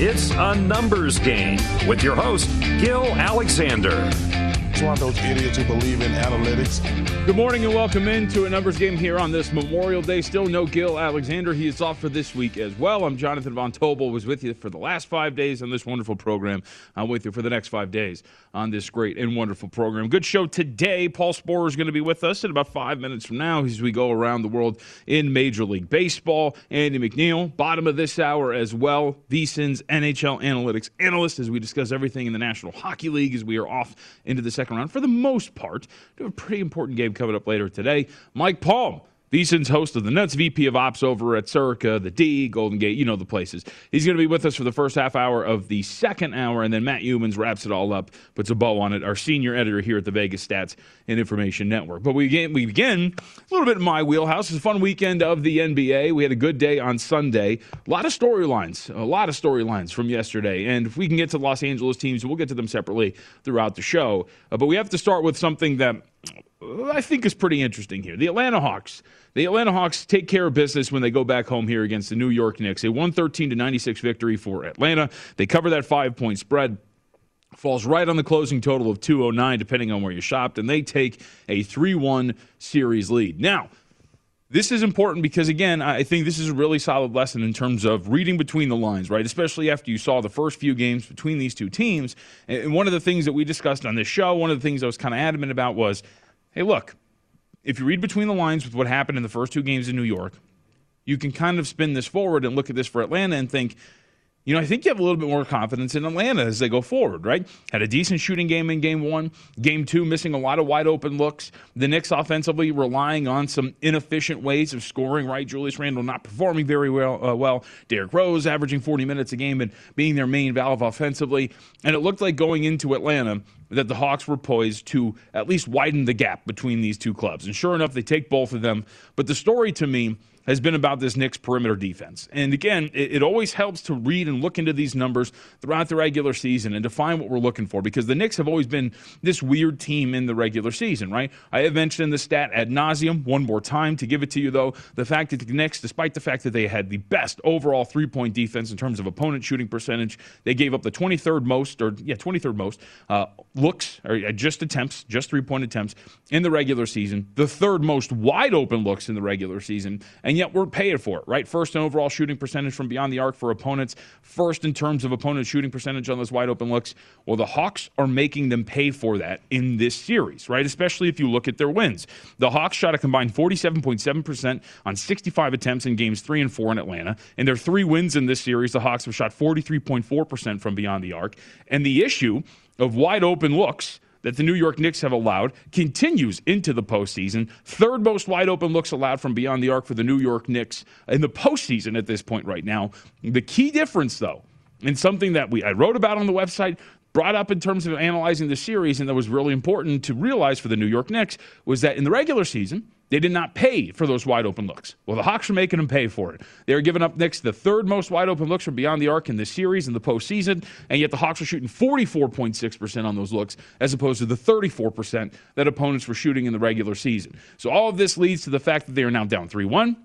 It's a numbers game with your host, Gil Alexander. It's one of those idiots who believe in analytics. Good morning and welcome into a numbers game here on this Memorial Day. Still no Gil Alexander. He is off for this week as well. I'm Jonathan Von Tobel. Was with you for the last 5 days on this wonderful program. I'm with you for the next 5 days on this great and wonderful program. Good show today. Paul Sporer is going to be with us in about 5 minutes from now as we go around the world in Major League Baseball. Andy McNeil, bottom of this hour as well. VSiN's NHL analytics analyst as we discuss everything in the National Hockey League as we are off into the second round for the most part. We have a pretty important game coming up later today. Mike Palm, VSiN's host of the Nets, VP of Ops over at Circa, the D, Golden Gate, you know the places. He's going to be with us for the first half hour of the second hour, and then Matt Youmans wraps it all up, puts a bow on it, our senior editor here at the Vegas Stats and Information Network. But we begin a little bit in my wheelhouse. It's a fun weekend of the NBA. We had a good day on Sunday. A lot of storylines from yesterday. And if we can get to the Los Angeles teams, we'll get to them separately throughout the show. But we have to start with something that I think is pretty interesting here. The Atlanta Hawks take care of business when they go back home here against the New York Knicks. A 113-96 victory for Atlanta. They cover that 5-point spread. Falls right on the closing total of 209, depending on where you shopped, and they take a 3-1 series lead. Now, this is important because, again, I think this is a really solid lesson in terms of reading between the lines, right? Especially after you saw the first few games between these two teams. And one of the things that we discussed on this show, one of the things I was kind of adamant about was, hey, look, if you read between the lines with what happened in the first two games in New York, you can kind of spin this forward and look at this for Atlanta and think, you know, I think you have a little bit more confidence in Atlanta as they go forward, right? Had a decent shooting game in Game 1. Game 2, missing a lot of wide-open looks. The Knicks offensively relying on some inefficient ways of scoring, right? Julius Randle not performing very well. Derrick Rose averaging 40 minutes a game and being their main valve offensively. And it looked like going into Atlanta that the Hawks were poised to at least widen the gap between these two clubs. And sure enough, they take both of them. But the story to me has been about this Knicks perimeter defense. And again, it always helps to read and look into these numbers throughout the regular season and define what we're looking for, because the Knicks have always been this weird team in the regular season, right? I have mentioned the stat ad nauseum one more time to give it to you, though. The fact that the Knicks, despite the fact that they had the best overall three-point defense in terms of opponent shooting percentage, they gave up the 23rd most looks, or just three-point attempts in the regular season, the third most wide-open looks in the regular season, and and yet we're paying for it, right? First in overall shooting percentage from beyond the arc for opponents, first in terms of opponent shooting percentage on those wide open looks. Well, the Hawks are making them pay for that in this series, right? Especially if you look at their wins. The Hawks shot a combined 47.7% on 65 attempts in games 3 and 4 in Atlanta. In their 3 wins in this series, the Hawks have shot 43.4% from beyond the arc. And the issue of wide open looks that the New York Knicks have allowed continues into the postseason. Third most wide open looks allowed from beyond the arc for the New York Knicks in the postseason at this point right now. The key difference, though, and something that I wrote about on the website, brought up in terms of analyzing the series, and that was really important to realize for the New York Knicks, was that in the regular season, they did not pay for those wide open looks. Well, the Hawks are making them pay for it. They are giving up next the third most wide open looks from beyond the arc in this series in the postseason, and yet the Hawks are shooting 44.6% on those looks as opposed to the 34% that opponents were shooting in the regular season. So all of this leads to the fact that they are now down 3-1,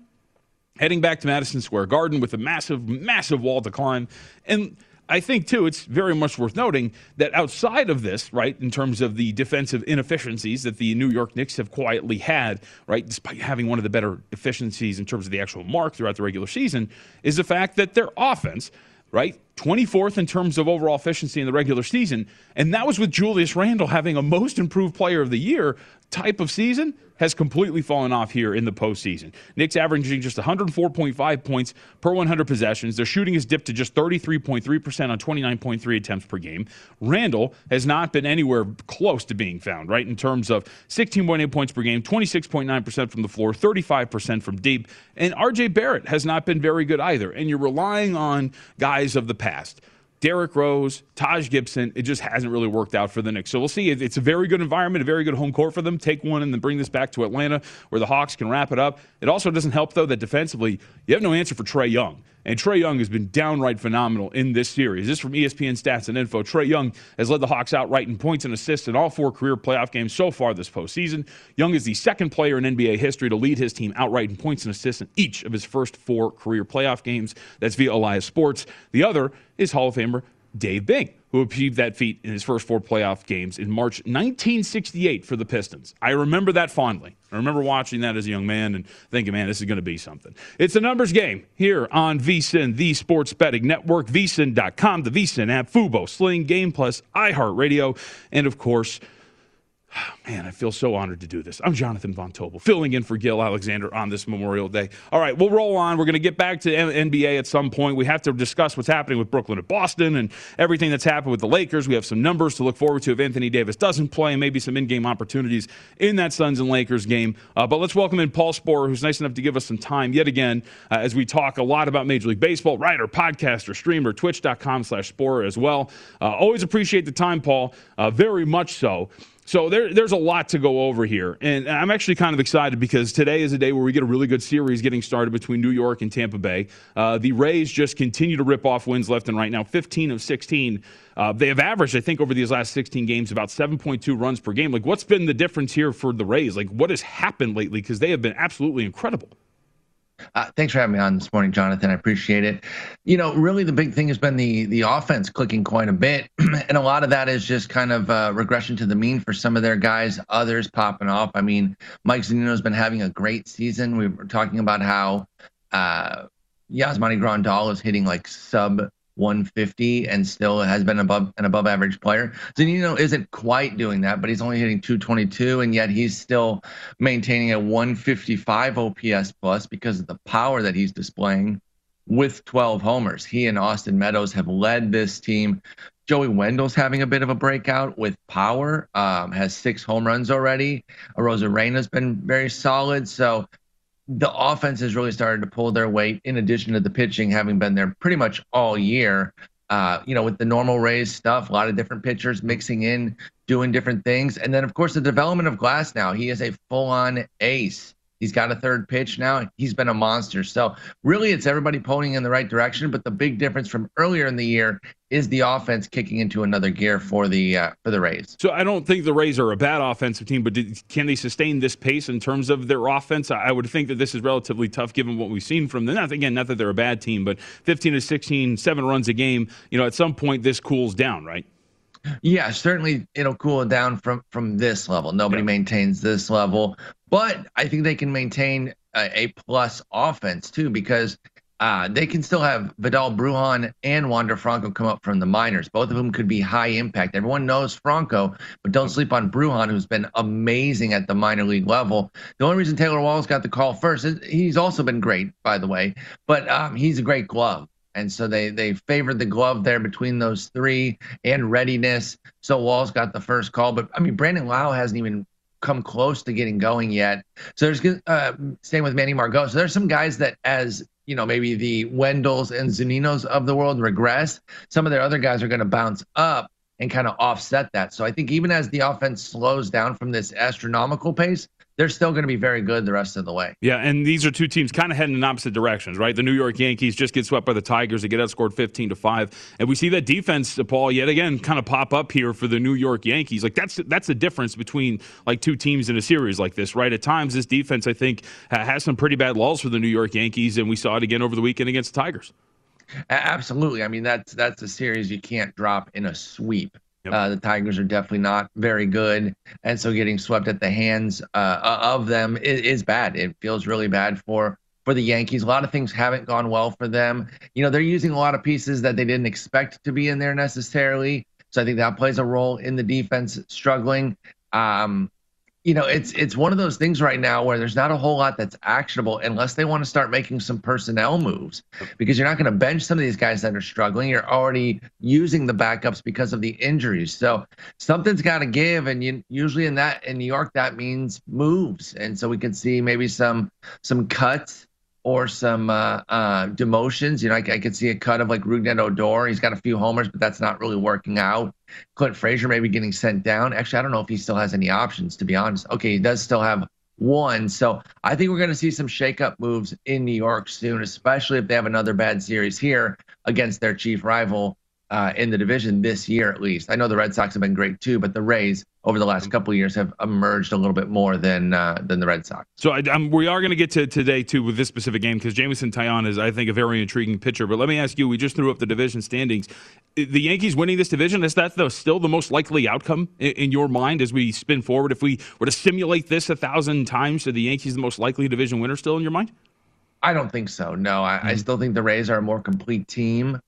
heading back to Madison Square Garden with a massive, massive wall to climb. And I think, too, it's very much worth noting that outside of this, right, in terms of the defensive inefficiencies that the New York Knicks have quietly had, right, despite having one of the better efficiencies in terms of the actual mark throughout the regular season, is the fact that their offense, right, 24th in terms of overall efficiency in the regular season, and that was with Julius Randle having a most improved player of the year type of season, has completely fallen off here in the postseason. Knicks averaging just 104.5 points per 100 possessions. Their shooting has dipped to just 33.3% on 29.3 attempts per game. Randle has not been anywhere close to being found, right, in terms of 16.8 points per game, 26.9% from the floor, 35% from deep. And R.J. Barrett has not been very good either. And you're relying on guys of the past. Derrick Rose, Taj Gibson, it just hasn't really worked out for the Knicks. So we'll see. It's a very good environment, a very good home court for them. Take one and then bring this back to Atlanta where the Hawks can wrap it up. It also doesn't help, though, that defensively you have no answer for Trae Young. And Trae Young has been downright phenomenal in this series. This is from ESPN Stats and Info. Trae Young has led the Hawks outright in points and assists in all 4 career playoff games so far this postseason. Young is the second player in NBA history to lead his team outright in points and assists in each of his first 4 career playoff games. That's via Elias Sports. The other is Hall of Famer Dave Bing, who achieved that feat in his first 4 playoff games in March 1968 for the Pistons. I remember that fondly. I remember watching that as a young man and thinking, man, this is going to be something. It's a numbers game here on VSiN, the Sports Betting Network, VSiN.com, the VSiN app, Fubo, Sling, Game Plus, iHeartRadio, and of course, man, I feel so honored to do this. I'm Jonathan Von Tobel, filling in for Gil Alexander on this Memorial Day. All right, we'll roll on. We're going to get back to NBA at some point. We have to discuss what's happening with Brooklyn and Boston and everything that's happened with the Lakers. We have some numbers to look forward to if Anthony Davis doesn't play, maybe some in-game opportunities in that Suns and Lakers game. But let's welcome in Paul Sporer, who's nice enough to give us some time yet again as we talk a lot about Major League Baseball, writer, podcaster, streamer, twitch.com/Sporer as well. Always appreciate the time, Paul, very much so. So there's a lot to go over here, and I'm actually kind of excited because today is a day where we get a really good series getting started between New York and Tampa Bay. The Rays just continue to rip off wins left and right now, 15 of 16. They have averaged, I think, over these last 16 games about 7.2 runs per game. Like, what's been the difference here for the Rays? Like, what has happened lately? Because they have been absolutely incredible. Thanks for having me on this morning, Jonathan. I appreciate it. You know, really the big thing has been the offense clicking quite a bit. And a lot of that is just kind of regression to the mean for some of their guys, others popping off. I mean, Mike Zunino's been having a great season. We were talking about how Yasmani Grandal is hitting like sub 150 and still has been an above average player. Zunino isn't quite doing that, but he's only hitting 222, and yet he's still maintaining a 155 OPS plus because of the power that he's displaying with 12 homers. He and Austin Meadows have led this team. Joey Wendell's having a bit of a breakout with power, has 6 home runs already. Arozarena has been very solid. So the offense has really started to pull their weight, in addition to the pitching having been there pretty much all year. You know, with the normal Rays stuff, a lot of different pitchers mixing in, doing different things. And then, of course, the development of Glass now. He is a full-on ace. He's got a third pitch now. He's been a monster. So, really, it's everybody pulling in the right direction. But the big difference from earlier in the year is the offense kicking into another gear for the Rays. So I don't think the Rays are a bad offensive team, but can they sustain this pace in terms of their offense? I would think that this is relatively tough given what we've seen from them. Not that they're a bad team, but 15 to 16, 7 runs a game, you know, at some point this cools down, right? Yeah, certainly it'll cool down from this level. Nobody maintains this level, but I think they can maintain a plus offense too, because they can still have Vidal Brujan and Wander Franco come up from the minors. Both of them could be high impact. Everyone knows Franco, but don't sleep on Brujan, who's been amazing at the minor league level. The only reason Taylor Wallace got the call first is he's also been great, by the way, but he's a great glove. And so they favored the glove there between those three and readiness. So Wallace got the first call. But, I mean, Brandon Lau hasn't even come close to getting going yet. So there's staying with Manny Margot. So there's some guys that, as you know, maybe the Wendells and Zuninos of the world regress, some of their other guys are going to bounce up and kind of offset that. So I think even as the offense slows down from this astronomical pace, they're still going to be very good the rest of the way. Yeah, and these are two teams kind of heading in opposite directions, right? The New York Yankees just get swept by the Tigers. They get outscored 15-5. And we see that defense, Paul, yet again kind of pop up here for the New York Yankees. Like, that's the difference between, like, two teams in a series like this, right? At times, this defense, I think, has some pretty bad lulls for the New York Yankees, and we saw it again over the weekend against the Tigers. Absolutely. I mean, that's a series you can't drop in a sweep. Yep. The Tigers are definitely not very good, and so getting swept at the hands of them is bad. It feels really bad for the Yankees. A lot of things haven't gone well for them. You know, they're using a lot of pieces that they didn't expect to be in there necessarily, so I think that plays a role in the defense struggling. You know, it's one of those things right now where there's not a whole lot that's actionable unless they want to start making some personnel moves, because you're not going to bench some of these guys that are struggling. You're already using the backups because of the injuries. So something's got to give, and usually in New York, that means moves. And so we could see maybe some cuts or some demotions. You know, I could see a cut of like Rougned Odor. He's got a few homers, but that's not really working out. Clint Frazier maybe getting sent down. Actually, I don't know if he still has any options, to be honest. Okay, he does still have one. So I think we're going to see some shakeup moves in New York soon, especially if they have another bad series here against their chief rival in the division this year, at least. I know the Red Sox have been great too, but the Rays over the last couple of years have emerged a little bit more than the Red Sox. So we are going to get to today, too, with this specific game, because Jameson Taillon is, I think, a very intriguing pitcher. But let me ask you, we just threw up the division standings. The Yankees winning this division, is that still the most likely outcome in your mind as we spin forward? If we were to simulate this 1,000 times, are the Yankees the most likely division winner still in your mind? I don't think so, no. I still think the Rays are a more complete team.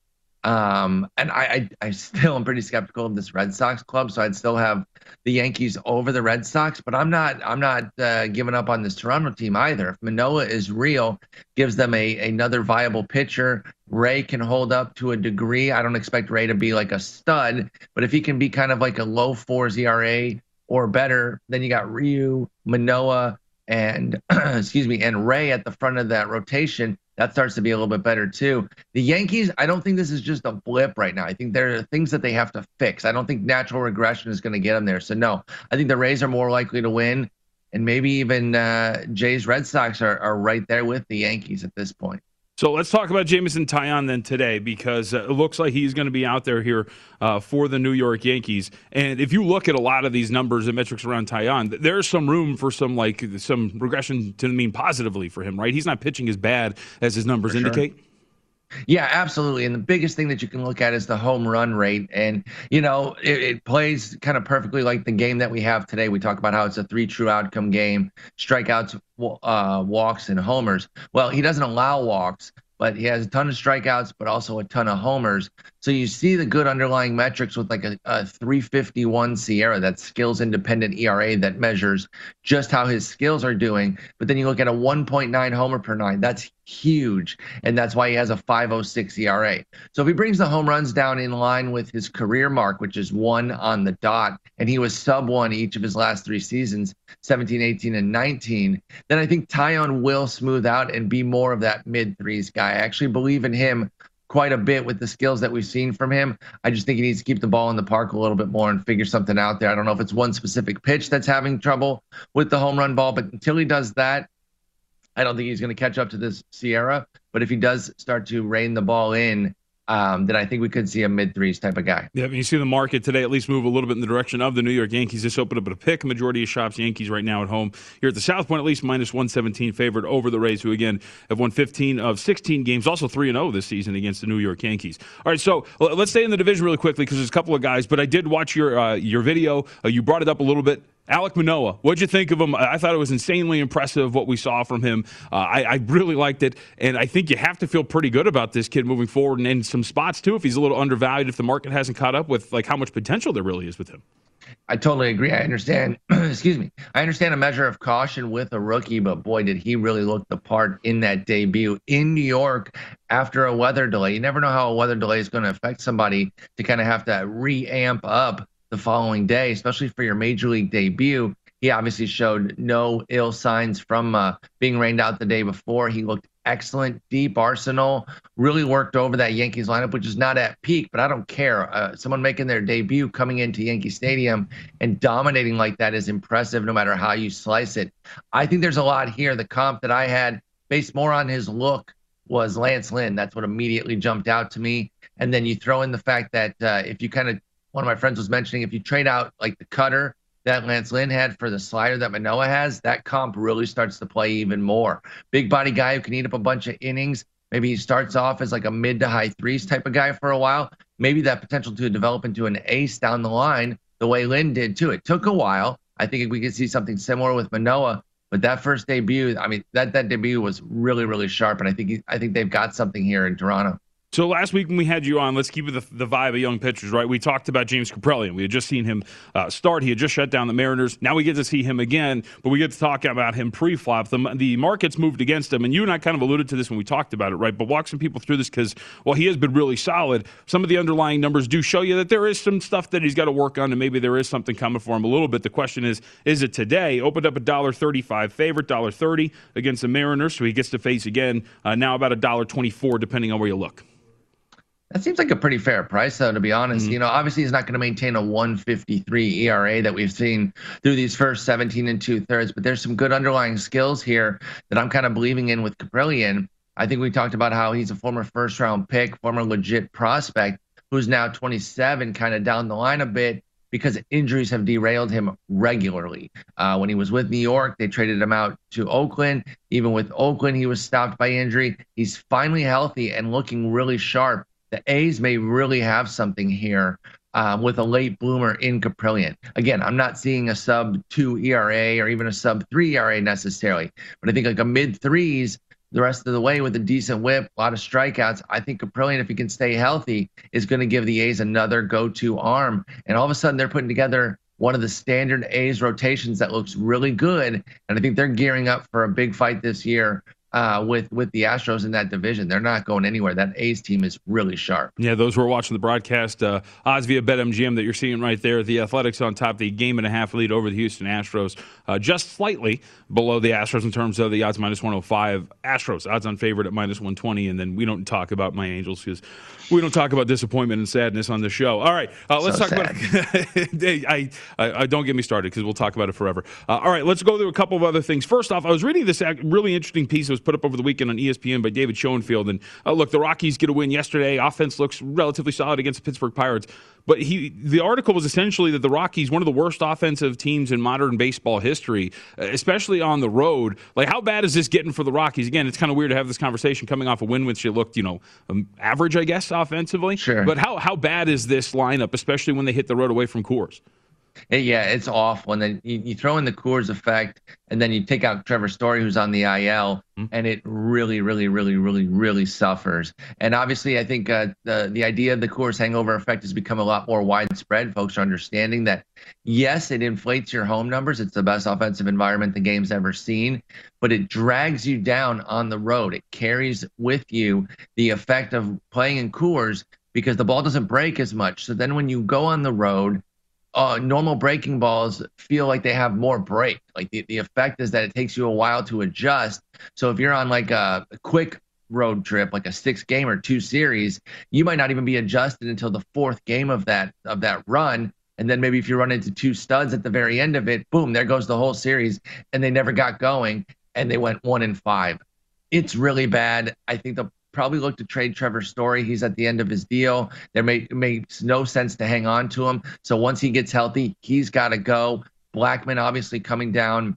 And I still am pretty skeptical of this Red Sox club, so I'd still have the Yankees over the Red Sox. But I'm not giving up on this Toronto team either. If Manoah is real, gives them another viable pitcher. Ray can hold up to a degree. I don't expect Ray to be like a stud, but if he can be kind of like a low 4s ERA or better, then you got Ryu, Manoah, and and Ray at the front of that rotation. That starts to be a little bit better, too. The Yankees, I don't think this is just a blip right now. I think there are things that they have to fix. I don't think natural regression is going to get them there. So, no, I think the Rays are more likely to win, and maybe even Jays Red Sox are right there with the Yankees at this point. So let's talk about Jameson Taillon then today, because it looks like he's going to be out there here for the New York Yankees. And if you look at a lot of these numbers and metrics around Taillon, there's some room for some regression to mean positively for him, right? He's not pitching as bad as his numbers indicate. Yeah, absolutely. And the biggest thing that you can look at is the home run rate. And, you know, it plays kind of perfectly like the game that we have today. We talk about how it's a 3 true outcome game, strikeouts, walks, and homers. Well, he doesn't allow walks, but he has a ton of strikeouts, but also a ton of homers. So you see the good underlying metrics with like a 351 Sierra, that skills independent ERA that measures just how his skills are doing. But then you look at a 1.9 homer per nine. That's huge. And that's why he has a 506 ERA. So if he brings the home runs down in line with his career mark, which is 1 on the dot, and he was sub-1 each of his last 3 seasons, 17, 18, and 19, then I think Taillon will smooth out and be more of that mid-threes guy. I actually believe in him quite a bit with the skills that we've seen from him. I just think he needs to keep the ball in the park a little bit more and figure something out there. I don't know if it's one specific pitch that's having trouble with the home run ball, but until he does that, I don't think he's going to catch up to this Sierra. But if he does start to rein the ball in, then I think we could see a mid-threes type of guy. Yeah, you see the market today at least move a little bit in the direction of the New York Yankees. Just opened up a pick. Majority of shops, Yankees right now at home. Here at the South Point, at least minus 117 favored over the Rays, who again have won 15 of 16 games, also 3-0 this season against the New York Yankees. All right, so let's stay in the division really quickly because there's a couple of guys, but I did watch your video. You brought it up a little bit. Alec Manoah, what'd you think of him? I thought it was insanely impressive what we saw from him. I really liked it, and I think you have to feel pretty good about this kid moving forward, and in some spots too, if he's a little undervalued, if the market hasn't caught up with like how much potential there really is with him. I totally agree. I understand. Excuse me. I understand a measure of caution with a rookie, but boy, did he really look the part in that debut in New York after a weather delay. You never know how a weather delay is going to affect somebody to kind of have to re-amp up the following day, especially for your major league debut. He obviously showed no ill signs from being rained out the day before. He looked excellent, deep arsenal, really worked over that Yankees lineup, which is not at peak, but I don't care. Someone making their debut coming into Yankee Stadium and dominating like that is impressive no matter how you slice it. I think there's a lot here. The comp that I had based more on his look was Lance Lynn. That's what immediately jumped out to me. And then you throw in the fact that if you kind of, one of my friends was mentioning, if you trade out like the cutter that Lance Lynn had for the slider that Manoah has, that comp really starts to play even more. Big body guy who can eat up a bunch of innings. Maybe he starts off as like a mid to high threes type of guy for a while. Maybe that potential to develop into an ace down the line the way Lynn did too. It took a while. I think we could see something similar with Manoah, but that first debut, I mean, that debut was really, really sharp. And I think they've got something here in Toronto. So last week when we had you on, let's keep it the vibe of young pitchers, right? We talked about James Kaprelian. We had just seen him start. He had just shut down the Mariners. Now we get to see him again, but we get to talk about him pre-flop. The market's moved against him, and you and I kind of alluded to this when we talked about it, right? But walk some people through this because, well, he has been really solid. Some of the underlying numbers do show you that there is some stuff that he's got to work on, and maybe there is something coming for him a little bit. The question is it today? Opened up a $1.35 favorite, $1.30 against the Mariners, so he gets to face again now about a $1.24 depending on where you look. That seems like a pretty fair price, though, to be honest. Mm-hmm. You know, obviously he's not going to maintain a 1.53 ERA that we've seen through these first 17 2/3, but there's some good underlying skills here that I'm kind of believing in with Kaprelian. I think we talked about how he's a former first-round pick, former legit prospect, who's now 27, kind of down the line a bit because injuries have derailed him regularly. When he was with New York, they traded him out to Oakland. Even with Oakland, he was stopped by injury. He's finally healthy and looking really sharp. The A's may really have something here with a late bloomer in Kaprelian. Again, I'm not seeing a sub-2 ERA or even a sub-3 ERA necessarily, but I think like a mid-3s the rest of the way with a decent whip, a lot of strikeouts. I think Kaprelian, if he can stay healthy, is going to give the A's another go-to arm. And all of a sudden, they're putting together one of the standard A's rotations that looks really good, and I think they're gearing up for a big fight this year. With the Astros in that division. They're not going anywhere. That A's team is really sharp. Yeah, those who are watching the broadcast, odds via BetMGM that you're seeing right there, the Athletics on top, the 1.5 game lead over the Houston Astros, just slightly below the Astros in terms of the odds -105. Astros, odds on favorite at -120, and then we don't talk about my Angels because we don't talk about disappointment and sadness on the show. All right, let's talk about it. I don't get me started because we'll talk about it forever. All right, let's go through a couple of other things. First off, I was reading this really interesting piece. It was put up over the weekend on ESPN by David Schoenfield. And look, the Rockies get a win yesterday. Offense looks relatively solid against the Pittsburgh Pirates. But the article was essentially that the Rockies, one of the worst offensive teams in modern baseball history, especially on the road. Like, how bad is this getting for the Rockies? Again, it's kind of weird to have this conversation coming off a win, which it looked, average, I guess, offensively. Sure. But how bad is this lineup, especially when they hit the road away from Coors? Yeah, it's awful. And then you throw in the Coors effect, and then you take out Trevor Story, who's on the IL, and it really, really, really, really, really suffers. And obviously, I think the idea of the Coors hangover effect has become a lot more widespread. Folks are understanding that, yes, it inflates your home numbers. It's the best offensive environment the game's ever seen, but it drags you down on the road. It carries with you the effect of playing in Coors because the ball doesn't break as much. So then when you go on the road, normal breaking balls feel like they have more break. Like the effect is that it takes you a while to adjust. So if you're on like a quick road trip, like a 6-game or 2 series, you might not even be adjusted until the 4th game of that run. And then maybe if you run into 2 studs at the very end of it, boom, there goes the whole series. And they never got going, and they went 1-5. It's really bad. I think the probably look to trade Trevor Story. He's at the end of his deal. It makes no sense to hang on to him. So once he gets healthy, he's got to go. Blackman obviously coming down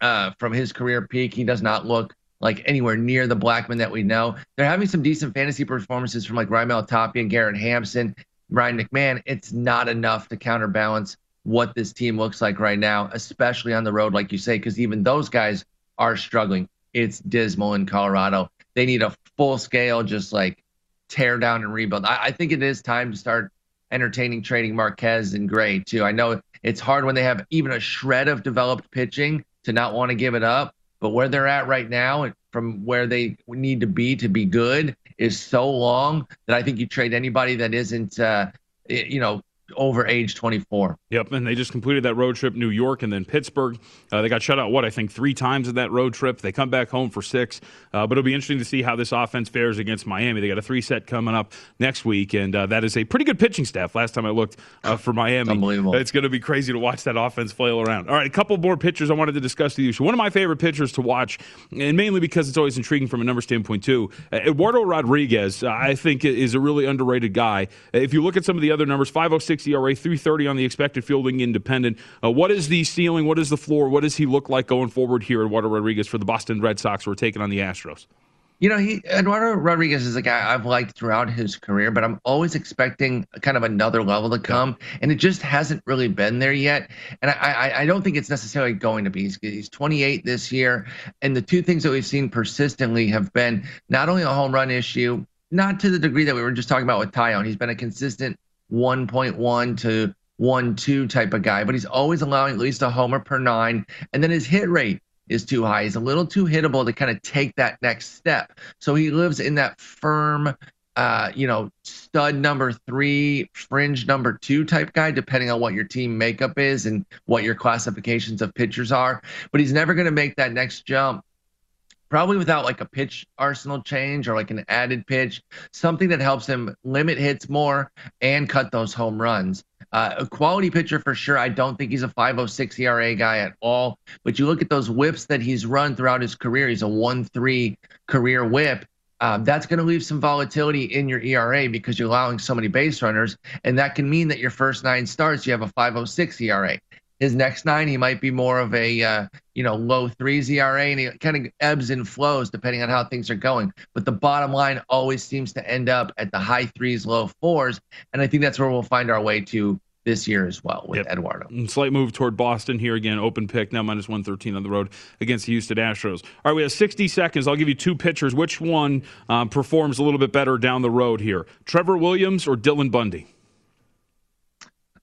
from his career peak. He does not look like anywhere near the Blackman that we know. They're having some decent fantasy performances from like Raimel Tapia, Garrett Hampson, Ryan McMahon. It's not enough to counterbalance what this team looks like right now, especially on the road, like you say, because even those guys are struggling. It's dismal in Colorado. They need a full scale, just like tear down and rebuild. I think it is time to start entertaining trading Marquez and Gray too. I know it's hard when they have even a shred of developed pitching to not want to give it up, but where they're at right now from where they need to be good is so long that I think you trade anybody that isn't, over age 24. Yep, and they just completed that road trip, New York and then Pittsburgh. They got shut out, three times in that road trip. They come back home for six. But it'll be interesting to see how this offense fares against Miami. They got a three-set coming up next week, and that is a pretty good pitching staff. Last time I looked for Miami. It's unbelievable. It's going to be crazy to watch that offense flail around. All right, a couple more pitchers I wanted to discuss with you. So one of my favorite pitchers to watch, and mainly because it's always intriguing from a number standpoint too, Eduardo Rodriguez, I think, is a really underrated guy. If you look at some of the other numbers, 5.06 ERA, 330 on the expected fielding independent. What is the ceiling? What is the floor? What does he look like going forward here, Eduardo Rodriguez, for the Boston Red Sox who are taking on the Astros? You know, Eduardo Rodriguez is a guy I've liked throughout his career, but I'm always expecting kind of another level to come, and it just hasn't really been there yet. And I don't think it's necessarily going to be. He's 28 this year, and the two things that we've seen persistently have been not only a home run issue, not to the degree that we were just talking about with Taillon. He's been a consistent 1.1 to 1.2 type of guy, but he's always allowing at least a homer per nine. And then his hit rate is too high. He's a little too hittable to kind of take that next step. So he lives in that firm, stud number three, fringe number two type guy, depending on what your team makeup is and what your classifications of pitchers are. But he's never going to make that next jump, probably without like a pitch arsenal change or like an added pitch, something that helps him limit hits more and cut those home runs. A quality pitcher for sure. I don't think he's a 5.06 ERA guy at all, but you look at those whips that he's run throughout his career. He's a 1.3 career whip. That's going to leave some volatility in your ERA because you're allowing so many base runners. And that can mean that your first nine starts, you have a 5.06 ERA. His next nine, he might be more of a, low threes ERA, and he kind of ebbs and flows depending on how things are going. But the bottom line always seems to end up at the high threes, low fours. And I think that's where we'll find our way to this year as well with Eduardo. Slight move toward Boston here again, open pick, now minus 113 on the road against the Houston Astros. All right, we have 60 seconds. I'll give you two pitchers. Which one performs a little bit better down the road here? Trevor Williams or Dylan Bundy?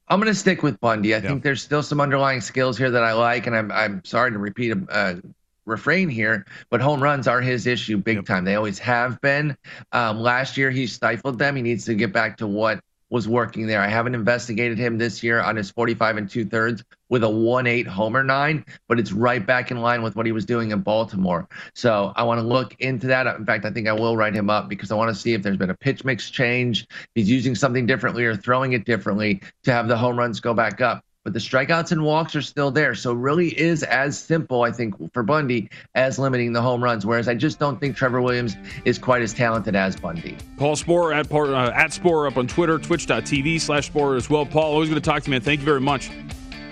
I'm going to stick with Bundy. I think there's still some underlying skills here that I like, and I'm sorry to repeat a refrain here, but home runs are his issue big time. They always have been. Last year, he stifled them. He needs to get back to what was working there. I haven't investigated him this year on his 45 2/3 with a 1.8 homer nine, but it's right back in line with what he was doing in Baltimore. So I want to look into that. In fact, I think I will write him up because I want to see if there's been a pitch mix change. He's using something differently or throwing it differently to have the home runs go back up. But the strikeouts and walks are still there. So it really is as simple, I think, for Bundy as limiting the home runs, whereas I just don't think Trevor Williams is quite as talented as Bundy. Paul Sporer at Sporer up on Twitter, twitch.tv/Sporer as well. Paul, always good to talk to you, man. Thank you very much.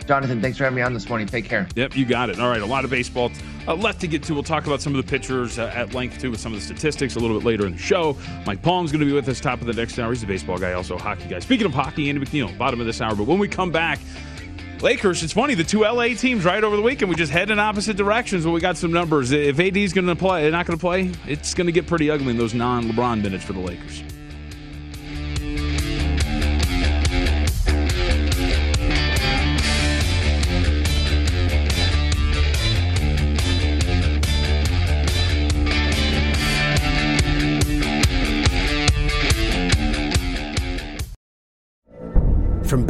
Jonathan, thanks for having me on this morning. Take care. Yep, you got it. All right, a lot of baseball left to get to. We'll talk about some of the pitchers at length, too, with some of the statistics a little bit later in the show. Mike Palm's going to be with us top of the next hour. He's a baseball guy, also a hockey guy. Speaking of hockey, Andy McNeil, bottom of this hour. But when we come back, Lakers, it's funny, the two LA teams right over the weekend, we just head in opposite directions, but we got some numbers. If AD's going to play, not going to play, it's going to get pretty ugly in those non-LeBron minutes for the Lakers. From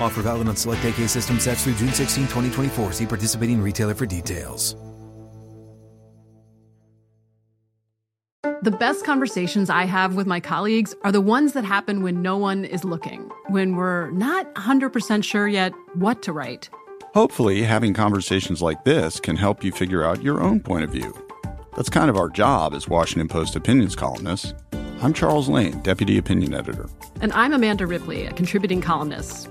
Offer valid on select AK system sets through June 16, 2024. See participating retailer for details. The best conversations I have with my colleagues are the ones that happen when no one is looking, when we're not 100% sure yet what to write. Hopefully, having conversations like this can help you figure out your own point of view. That's kind of our job as Washington Post opinions columnists. I'm Charles Lane, Deputy Opinion Editor. And I'm Amanda Ripley, a contributing columnist.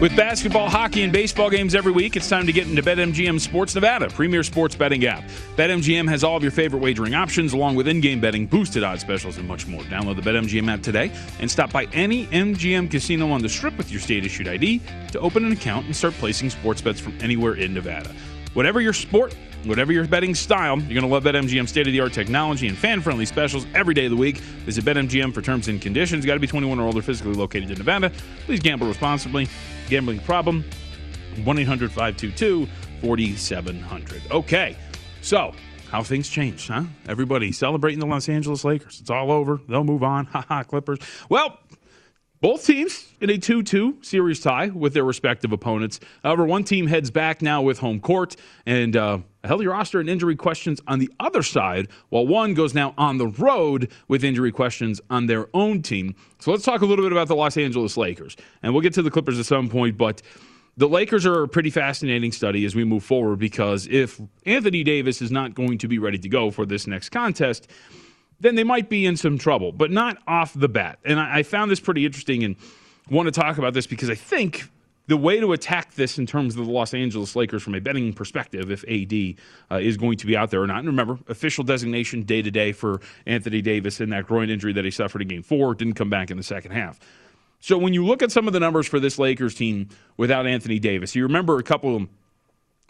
With basketball, hockey, and baseball games every week, it's time to get into BetMGM Sports Nevada, premier sports betting app. BetMGM has all of your favorite wagering options, along with in-game betting, boosted odds specials, and much more. Download the BetMGM app today and stop by any MGM casino on the Strip with your state-issued ID to open an account and start placing sports bets from anywhere in Nevada. Whatever your sport, whatever your betting style, you're going to love BetMGM's state-of-the-art technology and fan-friendly specials every day of the week. Visit BetMGM for terms and conditions. Got to be 21 or older, physically located in Nevada. Please gamble responsibly. Gambling problem, 1-800-522-4700. Okay, so how things change, huh? Everybody celebrating the Los Angeles Lakers. It's all over. They'll move on. Ha-ha, Clippers. Well, both teams in a 2-2 series tie with their respective opponents. However, one team heads back now with home court and a healthy roster and injury questions on the other side, while one goes now on the road with injury questions on their own team. So let's talk a little bit about the Los Angeles Lakers, and we'll get to the Clippers at some point, but the Lakers are a pretty fascinating study as we move forward, because if Anthony Davis is not going to be ready to go for this next contest, then they might be in some trouble, but not off the bat. And I found this pretty interesting and want to talk about this because I think the way to attack this in terms of the Los Angeles Lakers from a betting perspective, if AD is going to be out there or not. And remember, official designation day-to-day for Anthony Davis and that groin injury that he suffered in Game 4, didn't come back in the second half. So when you look at some of the numbers for this Lakers team without Anthony Davis, you remember a couple of them,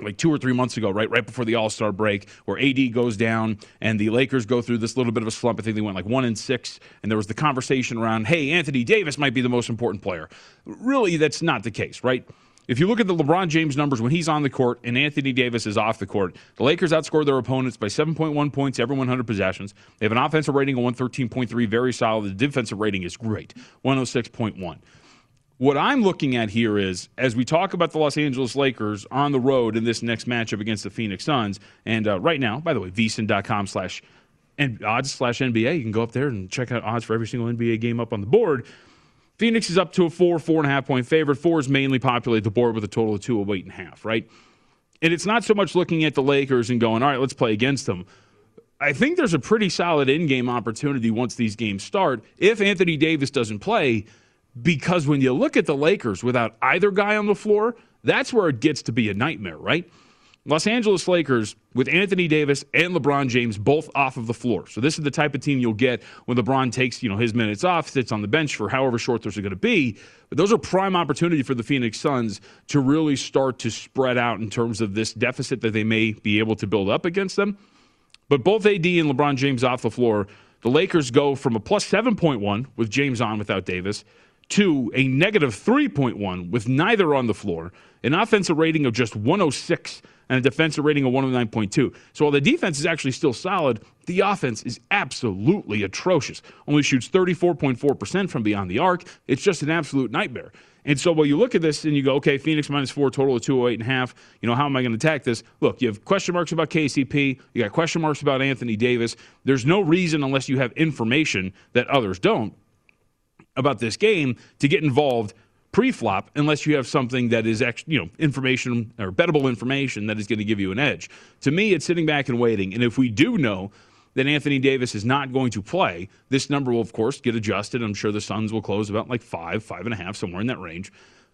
like 2 or 3 months ago, right before the All-Star break, where AD goes down and the Lakers go through this little bit of a slump. I think they went like 1-6, and there was the conversation around, hey, Anthony Davis might be the most important player. Really, that's not the case, right? If you look at the LeBron James numbers when he's on the court and Anthony Davis is off the court, the Lakers outscored their opponents by 7.1 points every 100 possessions. They have an offensive rating of 113.3, very solid. The defensive rating is great, 106.1. What I'm looking at here is, as we talk about the Los Angeles Lakers on the road in this next matchup against the Phoenix Suns, and right now, by the way, VSiN.com/odds/NBA, you can go up there and check out odds for every single NBA game up on the board. Phoenix is up to a 4.5 point favorite. 4 is mainly populate the board with a total of 208.5, right? And it's not so much looking at the Lakers and going, all right, let's play against them. I think there's a pretty solid in-game opportunity once these games start if Anthony Davis doesn't play. Because when you look at the Lakers without either guy on the floor, that's where it gets to be a nightmare, right? Los Angeles Lakers with Anthony Davis and LeBron James both off of the floor. So this is the type of team you'll get when LeBron takes, his minutes off, sits on the bench for however short those are going to be. But those are prime opportunity for the Phoenix Suns to really start to spread out in terms of this deficit that they may be able to build up against them. But both AD and LeBron James off the floor, the Lakers go from a plus 7.1 with James on without Davis to a negative 3.1 with neither on the floor, an offensive rating of just 106 and a defensive rating of 109.2. So while the defense is actually still solid, the offense is absolutely atrocious. Only shoots 34.4% from beyond the arc. It's just an absolute nightmare. And so while you look at this and you go, okay, Phoenix -4, total of 208.5. How am I going to attack this? Look, you have question marks about KCP. You got question marks about Anthony Davis. There's no reason, unless you have information that others don't, about this game to get involved pre-flop unless you have something that is information or bettable information that is going to give you an edge. To me, it's sitting back and waiting. And if we do know that Anthony Davis is not going to play, this number will, of course, get adjusted. I'm sure the Suns will close about like 5, 5.5, somewhere in that range.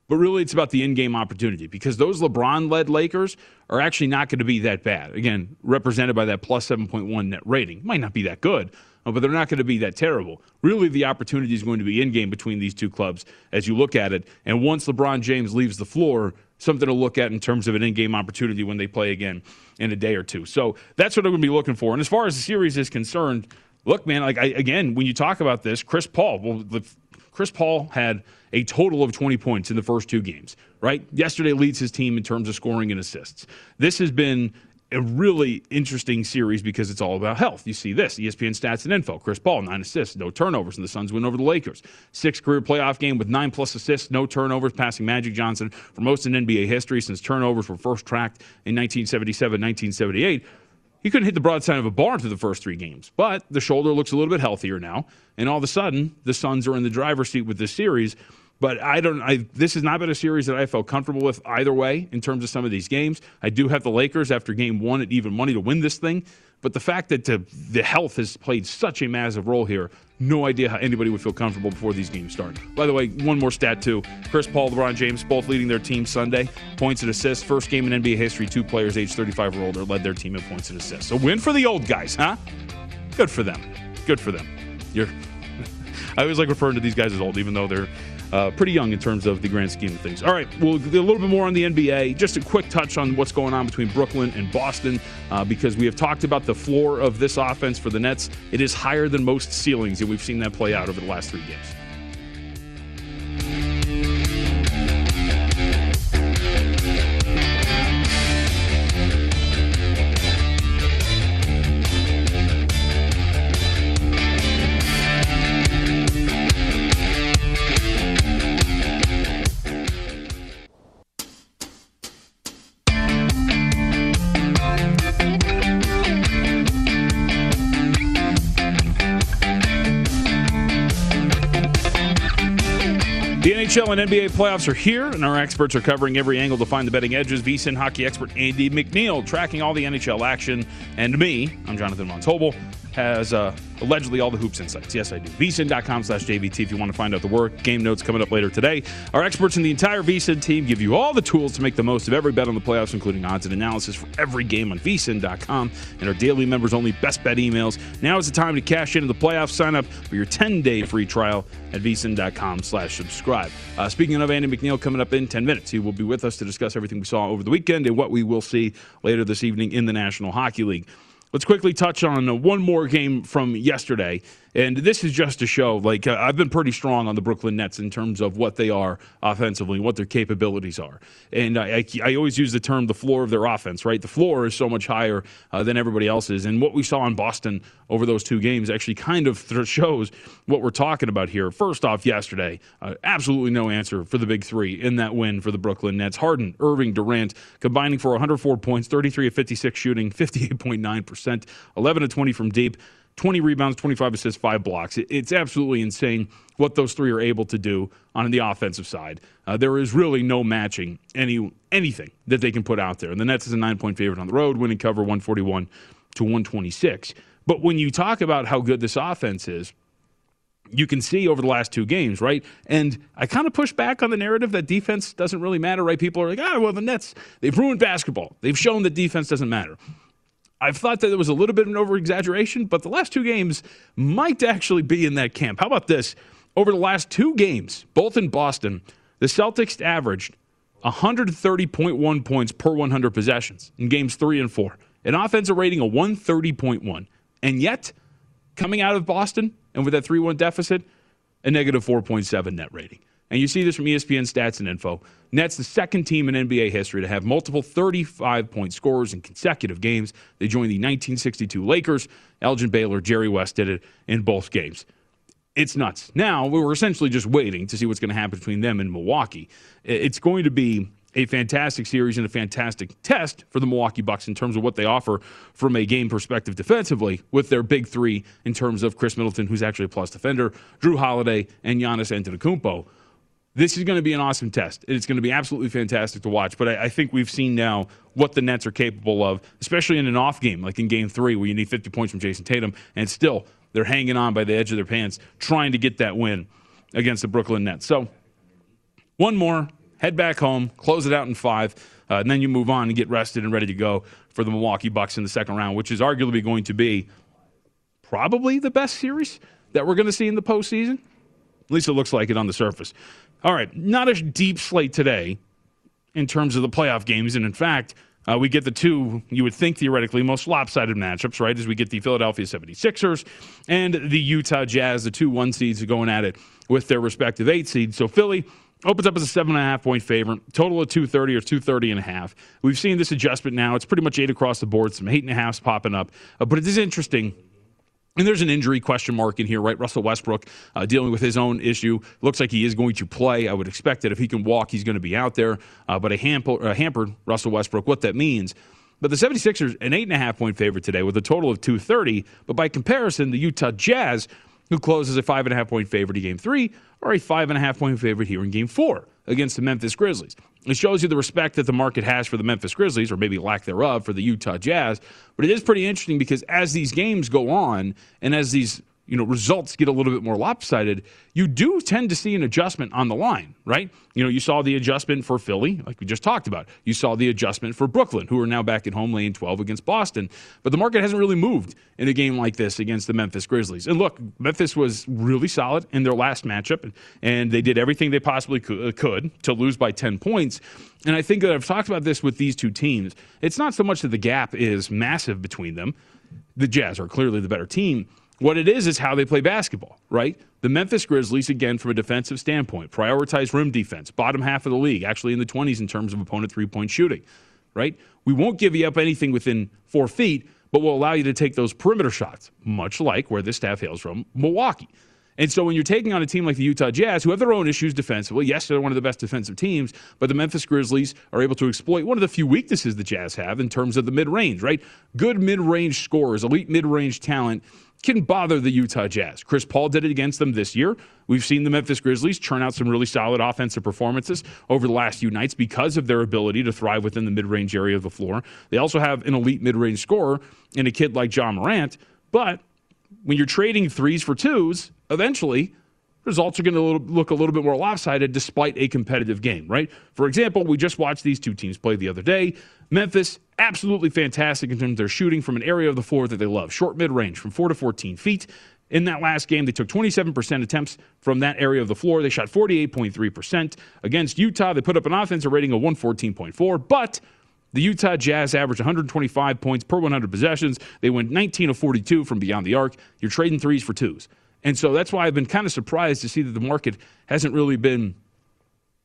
But really, it's about the in-game opportunity, because those LeBron-led Lakers are actually not going to be that bad. Again, represented by that plus 7.1 net rating. Might not be that good, but they're not going to be that terrible. Really, the opportunity is going to be in-game between these two clubs as you look at it. And once LeBron James leaves the floor, something to look at in terms of an in-game opportunity when they play again in a day or two. So that's what I'm going to be looking for. And as far as the series is concerned, look, man, when you talk about this, Chris Paul had a total of 20 points in the first two games, right? Yesterday leads his team in terms of scoring and assists. This has been a really interesting series because it's all about health. You see this, ESPN Stats and Info. Chris Paul, 9 assists, no turnovers, and the Suns win over the Lakers. 6th career playoff game with 9-plus assists, no turnovers, passing Magic Johnson for most in NBA history since turnovers were first tracked in 1977, 1978. He couldn't hit the broadside of a barn through the first three games, but the shoulder looks a little bit healthier now, and all of a sudden, the Suns are in the driver's seat with this series. But this has not been a series that I felt comfortable with either way in terms of some of these games. I do have the Lakers after game one at even money to win this thing, but the fact that the health has played such a massive role here, no idea how anybody would feel comfortable before these games start. By the way, one more stat too. Chris Paul, LeBron James, both leading their team Sunday. Points and assists. First game in NBA history, two players aged 35 or older led their team in points and assists. So win for the old guys, huh? Good for them. Good for them. I always like referring to these guys as old, even though they're pretty young in terms of the grand scheme of things. All right, we'll do a little bit more on the NBA. Just a quick touch on what's going on between Brooklyn and Boston, because we have talked about the floor of this offense for the Nets. It is higher than most ceilings, and we've seen that play out over the last three games. NHL and NBA playoffs are here, and our experts are covering every angle to find the betting edges. VSiN hockey expert Andy McNeil tracking all the NHL action, and me, I'm Jonathan Von Tobel, has allegedly all the hoops insights. Yes, I do. VSiN.com/JVT if you want to find out the work. Game notes coming up later today. Our experts in the entire VSiN team give you all the tools to make the most of every bet on the playoffs, including odds and analysis for every game on VSiN.com and our daily members-only best bet emails. Now is the time to cash into the playoffs. Sign up for your 10-day free trial at VSiN.com/subscribe. Speaking of, Andy McNeil coming up in 10 minutes. He will be with us to discuss everything we saw over the weekend and what we will see later this evening in the National Hockey League. Let's quickly touch on one more game from yesterday, and this is just to show, I've been pretty strong on the Brooklyn Nets in terms of what they are offensively, what their capabilities are, and I always use the term the floor of their offense, right? The floor is so much higher than everybody else's, and what we saw in Boston over those two games actually kind of shows what we're talking about here. First off, yesterday, absolutely no answer for the big three in that win for the Brooklyn Nets. Harden, Irving, Durant, combining for 104 points, 33 of 56 shooting, 58.9%. 11 of 20 from deep, 20 rebounds, 25 assists, 5 blocks. It's absolutely insane what those three are able to do on the offensive side. There is really no matching anything that they can put out there. And the Nets is a 9-point favorite on the road, winning cover 141 to 126. But when you talk about how good this offense is, you can see over the last two games, right? And I kind of push back on the narrative that defense doesn't really matter, right? People are like, well, the Nets, they've ruined basketball. They've shown that defense doesn't matter. I've thought that there was a little bit of an over-exaggeration, but the last two games might actually be in that camp. How about this? Over the last two games, both in Boston, the Celtics averaged 130.1 points per 100 possessions in games 3 and 4. An offensive rating of 130.1. And yet, coming out of Boston, and with that 3-1 deficit, a negative 4.7 net rating. And you see this from ESPN Stats and Info. Nets, the second team in NBA history to have multiple 35-point scorers in consecutive games. They joined the 1962 Lakers. Elgin Baylor, Jerry West did it in both games. It's nuts. Now, we were essentially just waiting to see what's going to happen between them and Milwaukee. It's going to be a fantastic series and a fantastic test for the Milwaukee Bucks in terms of what they offer from a game perspective defensively with their big three in terms of Chris Middleton, who's actually a plus defender, Drew Holiday, and Giannis Antetokounmpo. This is going to be an awesome test. It's going to be absolutely fantastic to watch, but I think we've seen now what the Nets are capable of, especially in an off game, like in game 3 where you need 50 points from Jason Tatum, and still they're hanging on by the edge of their pants trying to get that win against the Brooklyn Nets. So one more. Head back home, close it out in 5, and then you move on and get rested and ready to go for the Milwaukee Bucks in the second round, which is arguably going to be probably the best series that we're going to see in the postseason. At least it looks like it on the surface. All right, not a deep slate today in terms of the playoff games, and in fact, we get the two, you would think theoretically, most lopsided matchups, right, as we get the Philadelphia 76ers and the Utah Jazz, the 2-1 seeds going at it with their respective 8 seeds. So Philly opens up as a 7.5-point favorite, total of 230 or 230.5. We've seen this adjustment now. It's pretty much 8 across the board, some 8.5s popping up. But it is interesting, and there's an injury question mark in here, right? Russell Westbrook dealing with his own issue. Looks like he is going to play. I would expect that if he can walk, he's going to be out there. But hampered Russell Westbrook, what that means. But the 76ers, an 8.5-point favorite today with a total of 230. But by comparison, the Utah Jazz, who closes a 5.5-point favorite in Game 3, or a 5.5-point favorite here in Game 4 against the Memphis Grizzlies. It shows you the respect that the market has for the Memphis Grizzlies, or maybe lack thereof, for the Utah Jazz. But it is pretty interesting because as these games go on, and as these results get a little bit more lopsided, you do tend to see an adjustment on the line, right? You saw the adjustment for Philly, like we just talked about. You saw the adjustment for Brooklyn, who are now back at home laying 12 against Boston. But the market hasn't really moved in a game like this against the Memphis Grizzlies. And look, Memphis was really solid in their last matchup, and they did everything they possibly could to lose by 10 points. And I think that I've talked about this with these two teams. It's not so much that the gap is massive between them. The Jazz are clearly the better team. What it is how they play basketball, right? The Memphis Grizzlies, again, from a defensive standpoint, prioritize rim defense, bottom half of the league, actually in the 20s in terms of opponent three-point shooting, right? We won't give you up anything within 4 feet, but we'll allow you to take those perimeter shots, much like where this staff hails from, Milwaukee. And so when you're taking on a team like the Utah Jazz, who have their own issues defensively, yes, they're one of the best defensive teams, but the Memphis Grizzlies are able to exploit one of the few weaknesses the Jazz have in terms of the mid-range, right? Good mid-range scorers, elite mid-range talent, can bother the Utah Jazz. Chris Paul did it against them this year. We've seen the Memphis Grizzlies churn out some really solid offensive performances over the last few nights because of their ability to thrive within the mid-range area of the floor. They also have an elite mid-range scorer and a kid like Ja Morant. But when you're trading 3s for 2s, eventually results are going to look a little bit more lopsided despite a competitive game, right? For example, we just watched these two teams play the other day. Memphis, absolutely fantastic in terms of their shooting from an area of the floor that they love. Short mid-range from 4 to 14 feet. In that last game, they took 27% attempts from that area of the floor. They shot 48.3%. Against Utah, they put up an offensive rating of 114.4, but the Utah Jazz averaged 125 points per 100 possessions. They went 19 of 42 from beyond the arc. You're trading 3s for 2s. And so that's why I've been kind of surprised to see that the market hasn't really been,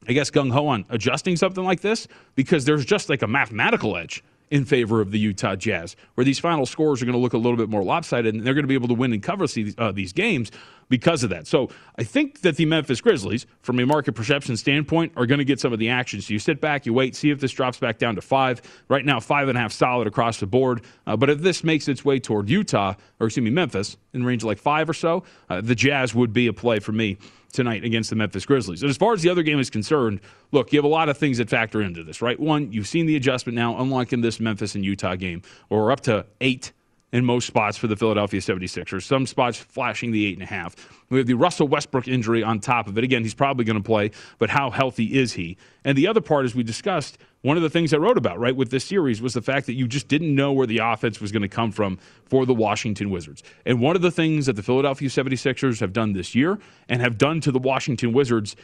I guess, gung-ho on adjusting something like this, because there's just like a mathematical edge in favor of the Utah Jazz, where these final scores are going to look a little bit more lopsided, and they're going to be able to win and cover these games because of that. So I think that the Memphis Grizzlies, from a market perception standpoint, are going to get some of the action. So you sit back, you wait, see if this drops back down to 5. Right now, 5.5 solid across the board. But if this makes its way toward Memphis, in range of like 5 or so, the Jazz would be a play for me tonight against the Memphis Grizzlies. And as far as the other game is concerned, look, you have a lot of things that factor into this, right? One, you've seen the adjustment now, unlocking this Memphis and Utah game, or up to 8 in most spots for the Philadelphia 76ers, some spots flashing the 8.5. We have the Russell Westbrook injury on top of it. Again, he's probably going to play, but how healthy is he? And the other part, as we discussed, one of the things I wrote about, right, with this series was the fact that you just didn't know where the offense was going to come from for the Washington Wizards. And one of the things that the Philadelphia 76ers have done this year and have done to the Washington Wizards,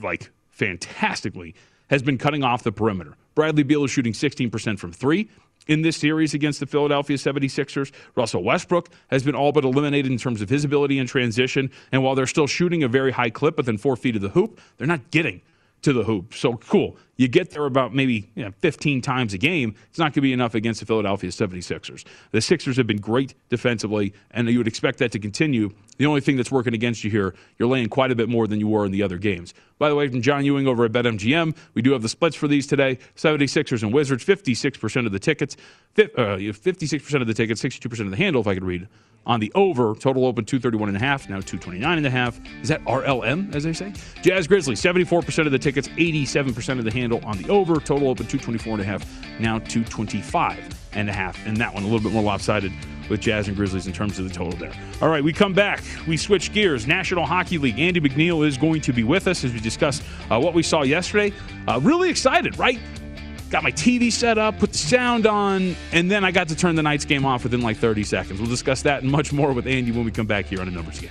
like, fantastically, has been cutting off the perimeter. Bradley Beal is shooting 16% from three in this series against the Philadelphia 76ers. Russell Westbrook has been all but eliminated in terms of his ability in transition. And while they're still shooting a very high clip within 4 feet of the hoop, they're not getting to the hoop. So, cool. You get there about maybe 15 times a game. It's not going to be enough against the Philadelphia 76ers. The Sixers have been great defensively, and you would expect that to continue. The only thing that's working against you here, you're laying quite a bit more than you were in the other games. By the way, from John Ewing over at BetMGM, we do have the splits for these today. 76ers and Wizards, 56% of the tickets, 62% of the handle, if I could read. On the over, total open 231.5, now 229.5. Is that RLM, as they say? Jazz Grizzlies, 74% of the tickets, 87% of the handle on the over, total open 224.5, now 225.5. And that one a little bit more lopsided with Jazz and Grizzlies in terms of the total there. All right, we come back. We switch gears. National Hockey League. Andy McNeil is going to be with us as we discuss what we saw yesterday. Really excited, right? Got my TV set up, put the sound on, and then I got to turn the night's game off within like 30 seconds. We'll discuss that and much more with Andy when we come back here on A Numbers Game.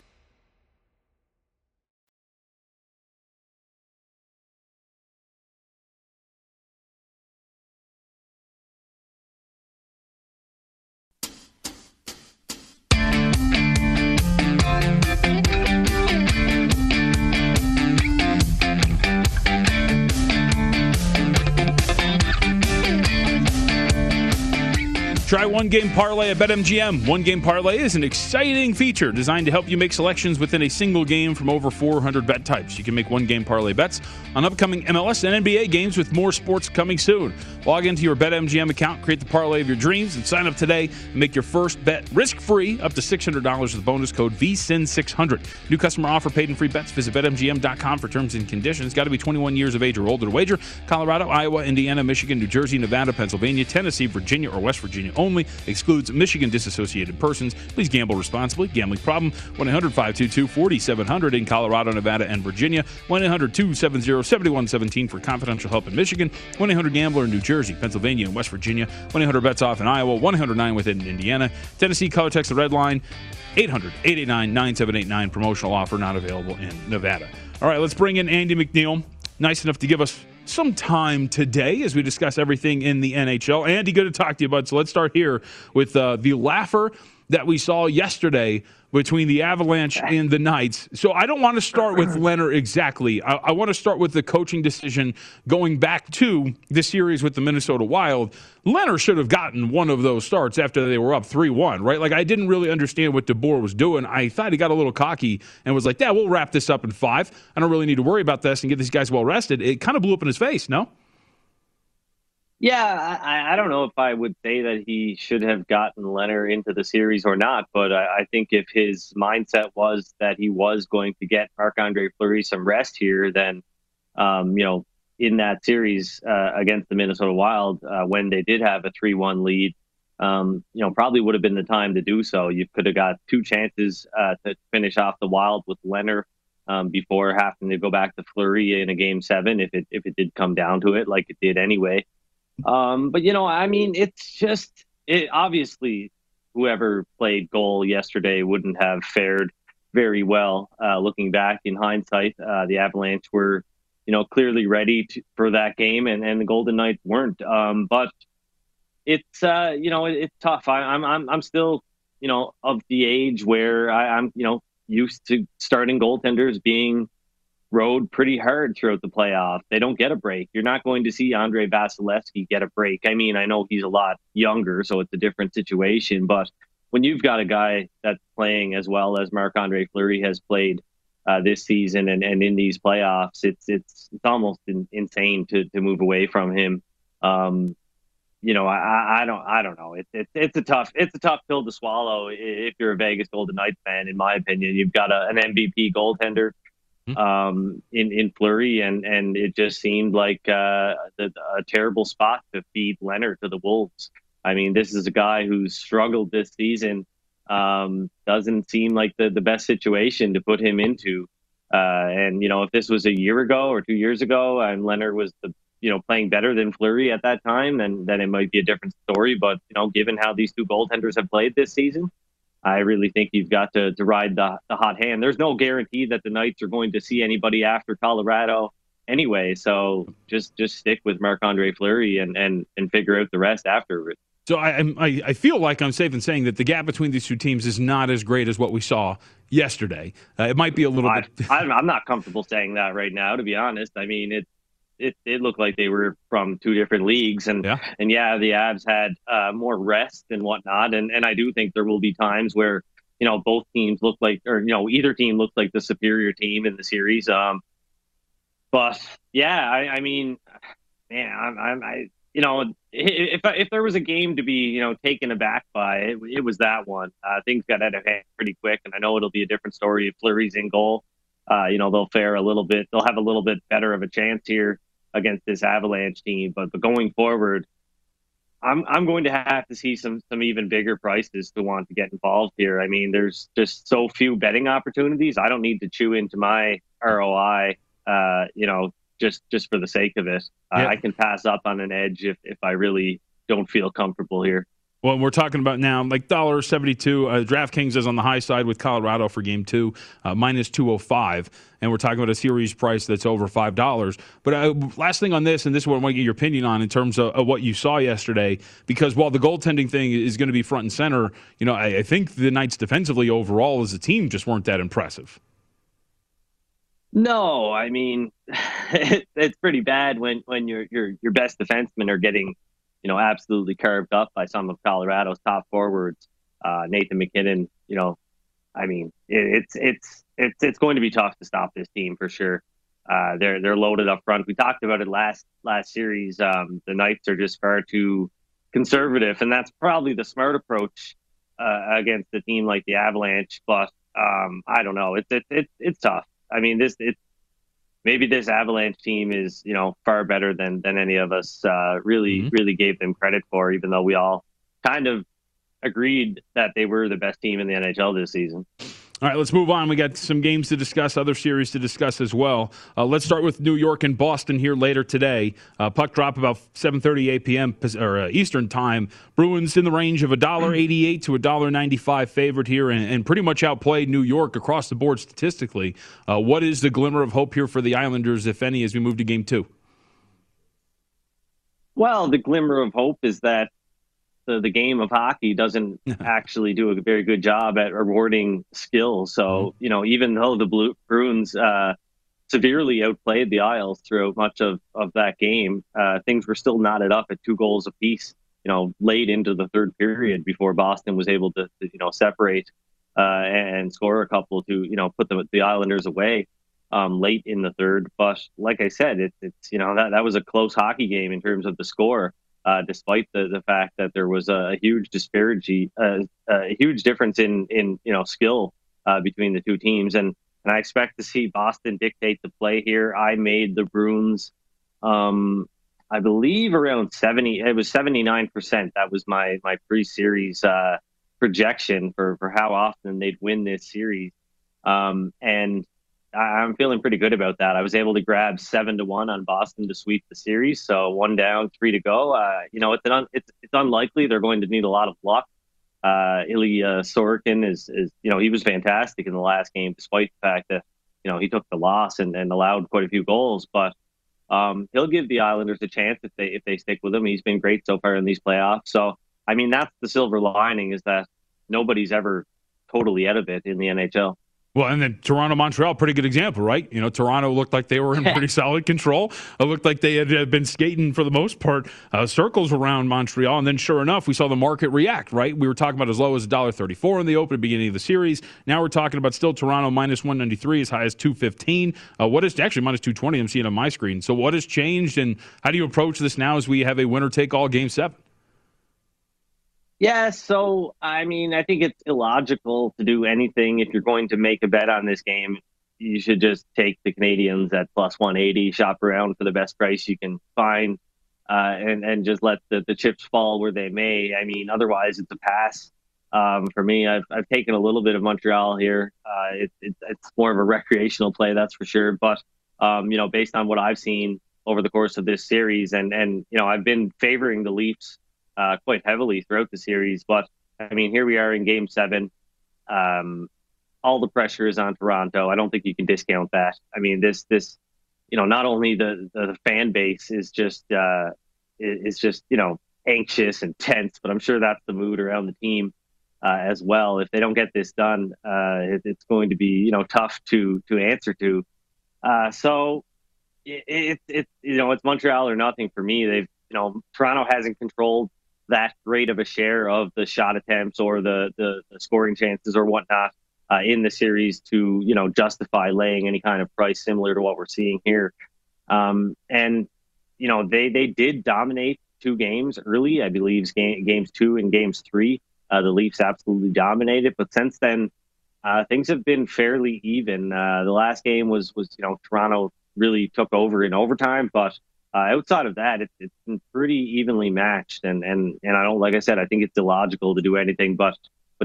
Try one-game parlay at BetMGM. One-game parlay is an exciting feature designed to help you make selections within a single game from over 400 bet types. You can make one-game parlay bets on upcoming MLS and NBA games with more sports coming soon. Log into your BetMGM account, create the parlay of your dreams, and sign up today and make your first bet risk-free up to $600 with bonus code VSIN600. New customer offer, paid and free bets. Visit BetMGM.com for terms and conditions. Got to be 21 years of age or older to wager. Colorado, Iowa, Indiana, Michigan, New Jersey, Nevada, Pennsylvania, Tennessee, Virginia, or West Virginia only. Excludes Michigan disassociated persons. Please gamble responsibly. Gambling problem, 1-800-522-4700 in Colorado, Nevada, and Virginia. 1-800-270-7117 for confidential help in Michigan. 1-800-GAMBLER in New Jersey, Pennsylvania, and West Virginia. 1-800-BETS-OFF in Iowa. 1-800-9WITHIN in Indiana. Tennessee, color text the red line. 800-889-9789. Promotional offer not available in Nevada. All right, let's bring in Andy McNeil. Nice enough to give us some time today as we discuss everything in the NHL. Andy, good to talk to you, bud. So let's start here with the laugher that we saw yesterday between the Avalanche and the Knights. So I don't want to start with Leonard exactly. I want to start with the coaching decision going back to the series with the Minnesota Wild. Leonard should have gotten one of those starts after they were up 3-1, right? Like, I didn't really understand what DeBoer was doing. I thought he got a little cocky and was like, yeah, we'll wrap this up in 5. I don't really need to worry about this and get these guys well rested. It kind of blew up in his face, no? Yeah, I don't know if I would say that he should have gotten Leonard into the series or not, but I think if his mindset was that he was going to get Marc-Andre Fleury some rest here, then, in that series against the Minnesota Wild, when they did have a 3-1 lead, probably would have been the time to do so. You could have got two chances to finish off the Wild with Leonard before having to go back to Fleury in a Game 7 if it did come down to it, like it did anyway. It's just obviously whoever played goal yesterday wouldn't have fared very well. Looking back in hindsight, the Avalanche were, clearly ready for that game, and the Golden Knights weren't. But it's it's tough. I'm still of the age where I'm used to starting goaltenders being rode pretty hard throughout the playoff. They don't get a break. You're not going to see Andre Vasilevsky get a break. I mean, I know he's a lot younger, so it's a different situation, but when you've got a guy that's playing as well as Marc-Andre Fleury has played this season and in these playoffs, it's almost insane to move away from him. I don't know. It's a tough pill to swallow if you're a Vegas Golden Knights fan, in my opinion. You've got an MVP goaltender in Fleury, and it just seemed like a terrible spot to feed Leonard to the Wolves. I mean, this is a guy who's struggled this season. Doesn't seem like the best situation to put him into. If this was a year ago or 2 years ago and Leonard was playing better than Fleury at that time, then it might be a different story. But, given how these two goaltenders have played this season, I really think you've got to ride the hot hand. There's no guarantee that the Knights are going to see anybody after Colorado anyway. So just stick with Marc-Andre Fleury and figure out the rest afterwards. So I feel like I'm safe in saying that the gap between these two teams is not as great as what we saw yesterday. It might be a little bit. I'm not comfortable saying that right now, to be honest. I mean, it looked like they were from two different leagues and the Avs had more rest and whatnot. And I do think there will be times where, both teams look like, or, either team looks like the superior team in the series. If there was a game to be, taken aback by, it was that one. Things got out of hand pretty quick. And I know it'll be a different story if Fleury's in goal. They'll fare a little bit. They'll have a little bit better of a chance here against this Avalanche team, but going forward, I'm going to have to see some even bigger prices to want to get involved here. I mean, there's just so few betting opportunities. I don't need to chew into my ROI, just for the sake of it. Yeah. I can pass up on an edge if I really don't feel comfortable here. Well, we're talking about now, like $1.72. DraftKings is on the high side with Colorado for Game 2, minus 205. And we're talking about a series price that's over $5. But last thing on this, and this is what I want to get your opinion on in terms of what you saw yesterday, because while the goaltending thing is going to be front and center, I think the Knights defensively overall as a team just weren't that impressive. No, I mean, it's pretty bad when your best defensemen are getting absolutely carved up by some of Colorado's top forwards. Nathan McKinnon, it's going to be tough to stop this team for sure. They're loaded up front. We talked about it last series. The Knights are just far too conservative, and that's probably the smart approach against a team like the Avalanche. But I don't know. It's tough. I mean, maybe this Avalanche team is far better than any of us really gave them credit for, even though we all kind of agreed that they were the best team in the NHL this season. All right, let's move on. We got some games to discuss, other series to discuss as well. Let's start with New York and Boston here later today. Puck drop about 7:38 p.m. Eastern time. Bruins in the range of $1.88 to $1.95 favorite here, and pretty much outplayed New York across the board statistically. What is the glimmer of hope here for the Islanders, if any, as we move to Game 2? Well, the glimmer of hope is that the game of hockey doesn't actually do a very good job at rewarding skill. So, even though the Bruins severely outplayed the Isles throughout much of that game, things were still knotted up at 2 goals apiece, late into the third period before Boston was able to separate and score a couple to, put the Islanders away late in the third. But like I said, that was a close hockey game in terms of the score. Despite the fact that there was a huge disparity, a huge difference in skill between the two teams. And I expect to see Boston dictate the play here. I made the Bruins, I believe around 70, it was 79%. That was my pre-series projection for how often they'd win this series. And I'm feeling pretty good about that. I was able to grab 7-1 on Boston to sweep the series. So 1 down, 3 to go. It's unlikely they're going to need a lot of luck. Ilya Sorokin is he was fantastic in the last game, despite the fact that, he took the loss and allowed quite a few goals, but he'll give the Islanders a chance if they stick with him. He's been great so far in these playoffs. So, I mean, that's the silver lining, is that nobody's ever totally out of it in the NHL. Well, and then Toronto-Montreal, pretty good example, right? Toronto looked like they were in pretty solid control. It looked like they had been skating, for the most part, circles around Montreal. And then, sure enough, we saw the market react, right? We were talking about as low as $1.34 in the open beginning of the series. Now we're talking about still Toronto minus 193, as high as 215. Actually, minus 220, I'm seeing on my screen. So what has changed, and how do you approach this now as we have a winner-take-all Game 7? Yeah, so, I mean, I think it's illogical to do anything. If you're going to make a bet on this game, you should just take the Canadians at plus 180, shop around for the best price you can find, and just let the chips fall where they may. I mean, otherwise, it's a pass. For me, I've taken a little bit of Montreal here. It's more of a recreational play, that's for sure. But, based on what I've seen over the course of this series, and I've been favoring the Leafs quite heavily throughout the series, but I mean, here we are in Game 7. All the pressure is on Toronto. I don't think you can discount that. I mean, this not only the fan base is just anxious and tense, but I'm sure that's the mood around the team as well. If they don't get this done, it's going to be tough to answer to. So it's Montreal or nothing for me. Toronto hasn't controlled that great of a share of the shot attempts or the scoring chances or whatnot in the series to, justify laying any kind of price similar to what we're seeing here. They did dominate 2 games early, I believe, games 2 and games 3. The Leafs absolutely dominated. But since then, things have been fairly even. The last game was Toronto really took over in overtime, but outside of that, it's been pretty evenly matched, and I don't, like I said, I think it's illogical to do anything but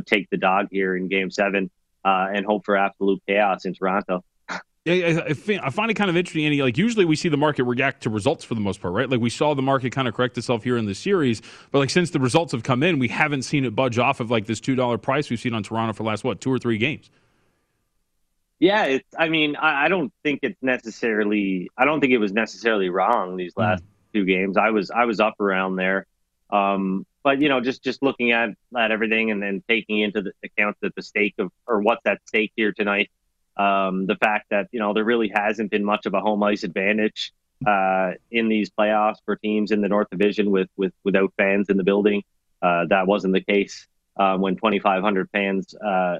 take the dog here in Game 7 and hope for absolute chaos in Toronto. I find it kind of interesting, Andy. Like, usually we see the market react to results for the most part, right? Like, we saw the market kind of correct itself here in the series, but like, since the results have come in, we haven't seen it budge off of like this $2 price we've seen on Toronto for the last 2 or 3 games. Yeah, I don't think it was necessarily wrong these last 2 games. I was up around there, but just looking at everything and then taking into the account that the stake of, or what's at stake here tonight, the fact that there really hasn't been much of a home ice advantage in these playoffs for teams in the North Division without fans in the building. That wasn't the case when 2,500 fans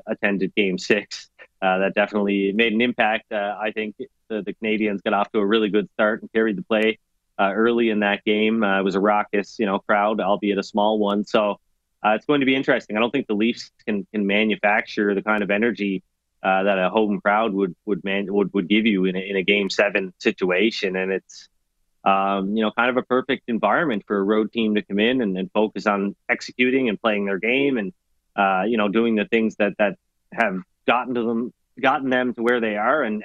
attended Game 6. That definitely made an impact. I think the Canadians got off to a really good start and carried the play early in that game. It was a raucous, crowd, albeit a small one. So it's going to be interesting. I don't think the Leafs can manufacture the kind of energy that a home crowd would give you in a Game 7 situation. And it's, kind of a perfect environment for a road team to come in and focus on executing and playing their game and, doing the things that have gotten them to where they are. And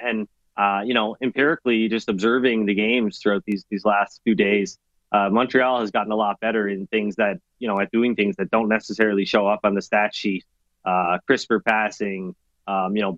empirically, just observing the games throughout these last few days, Montreal has gotten a lot better in things that, at doing things that don't necessarily show up on the stat sheet, crisper passing,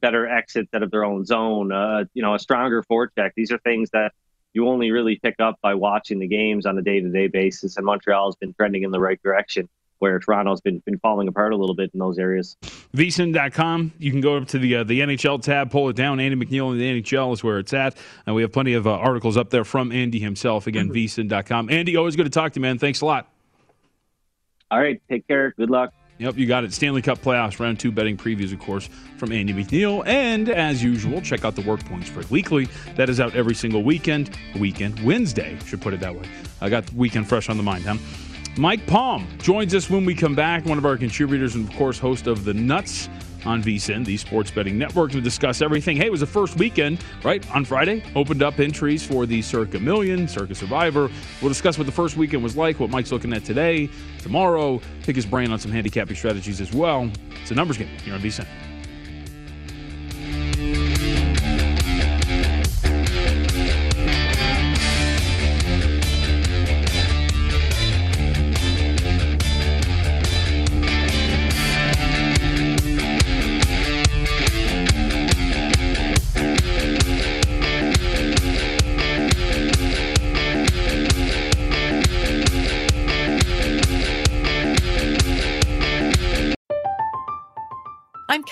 better exits out of their own zone, a stronger forecheck. These are things that you only really pick up by watching the games on a day-to-day basis. And Montreal has been trending in the right direction, where Toronto's been falling apart a little bit in those areas. VSiN.com. You can go up to the NHL tab, pull it down. Andy McNeil in the NHL is where it's at. And we have plenty of articles up there from Andy himself. Again, VSiN.com. Andy, always good to talk to you, man. Thanks a lot. All right. Take care. Good luck. Yep, you got it. Stanley Cup playoffs, round 2 betting previews, of course, from Andy McNeil. And as usual, check out the Work Point Spread Weekly. That is out every single weekend, Wednesday, should put it that way. I got weekend fresh on the mind, huh? Mike Palm joins us when we come back, one of our contributors and, of course, host of The Nuts on VSiN, the sports betting network, to discuss everything. Hey, it was the first weekend, right, on Friday. Opened up entries for the Circa Million, Circa Survivor. We'll discuss what the first weekend was like, what Mike's looking at today, tomorrow, pick his brain on some handicapping strategies as well. It's a numbers game here on VSiN.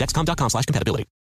Dexcom.com/compatibility.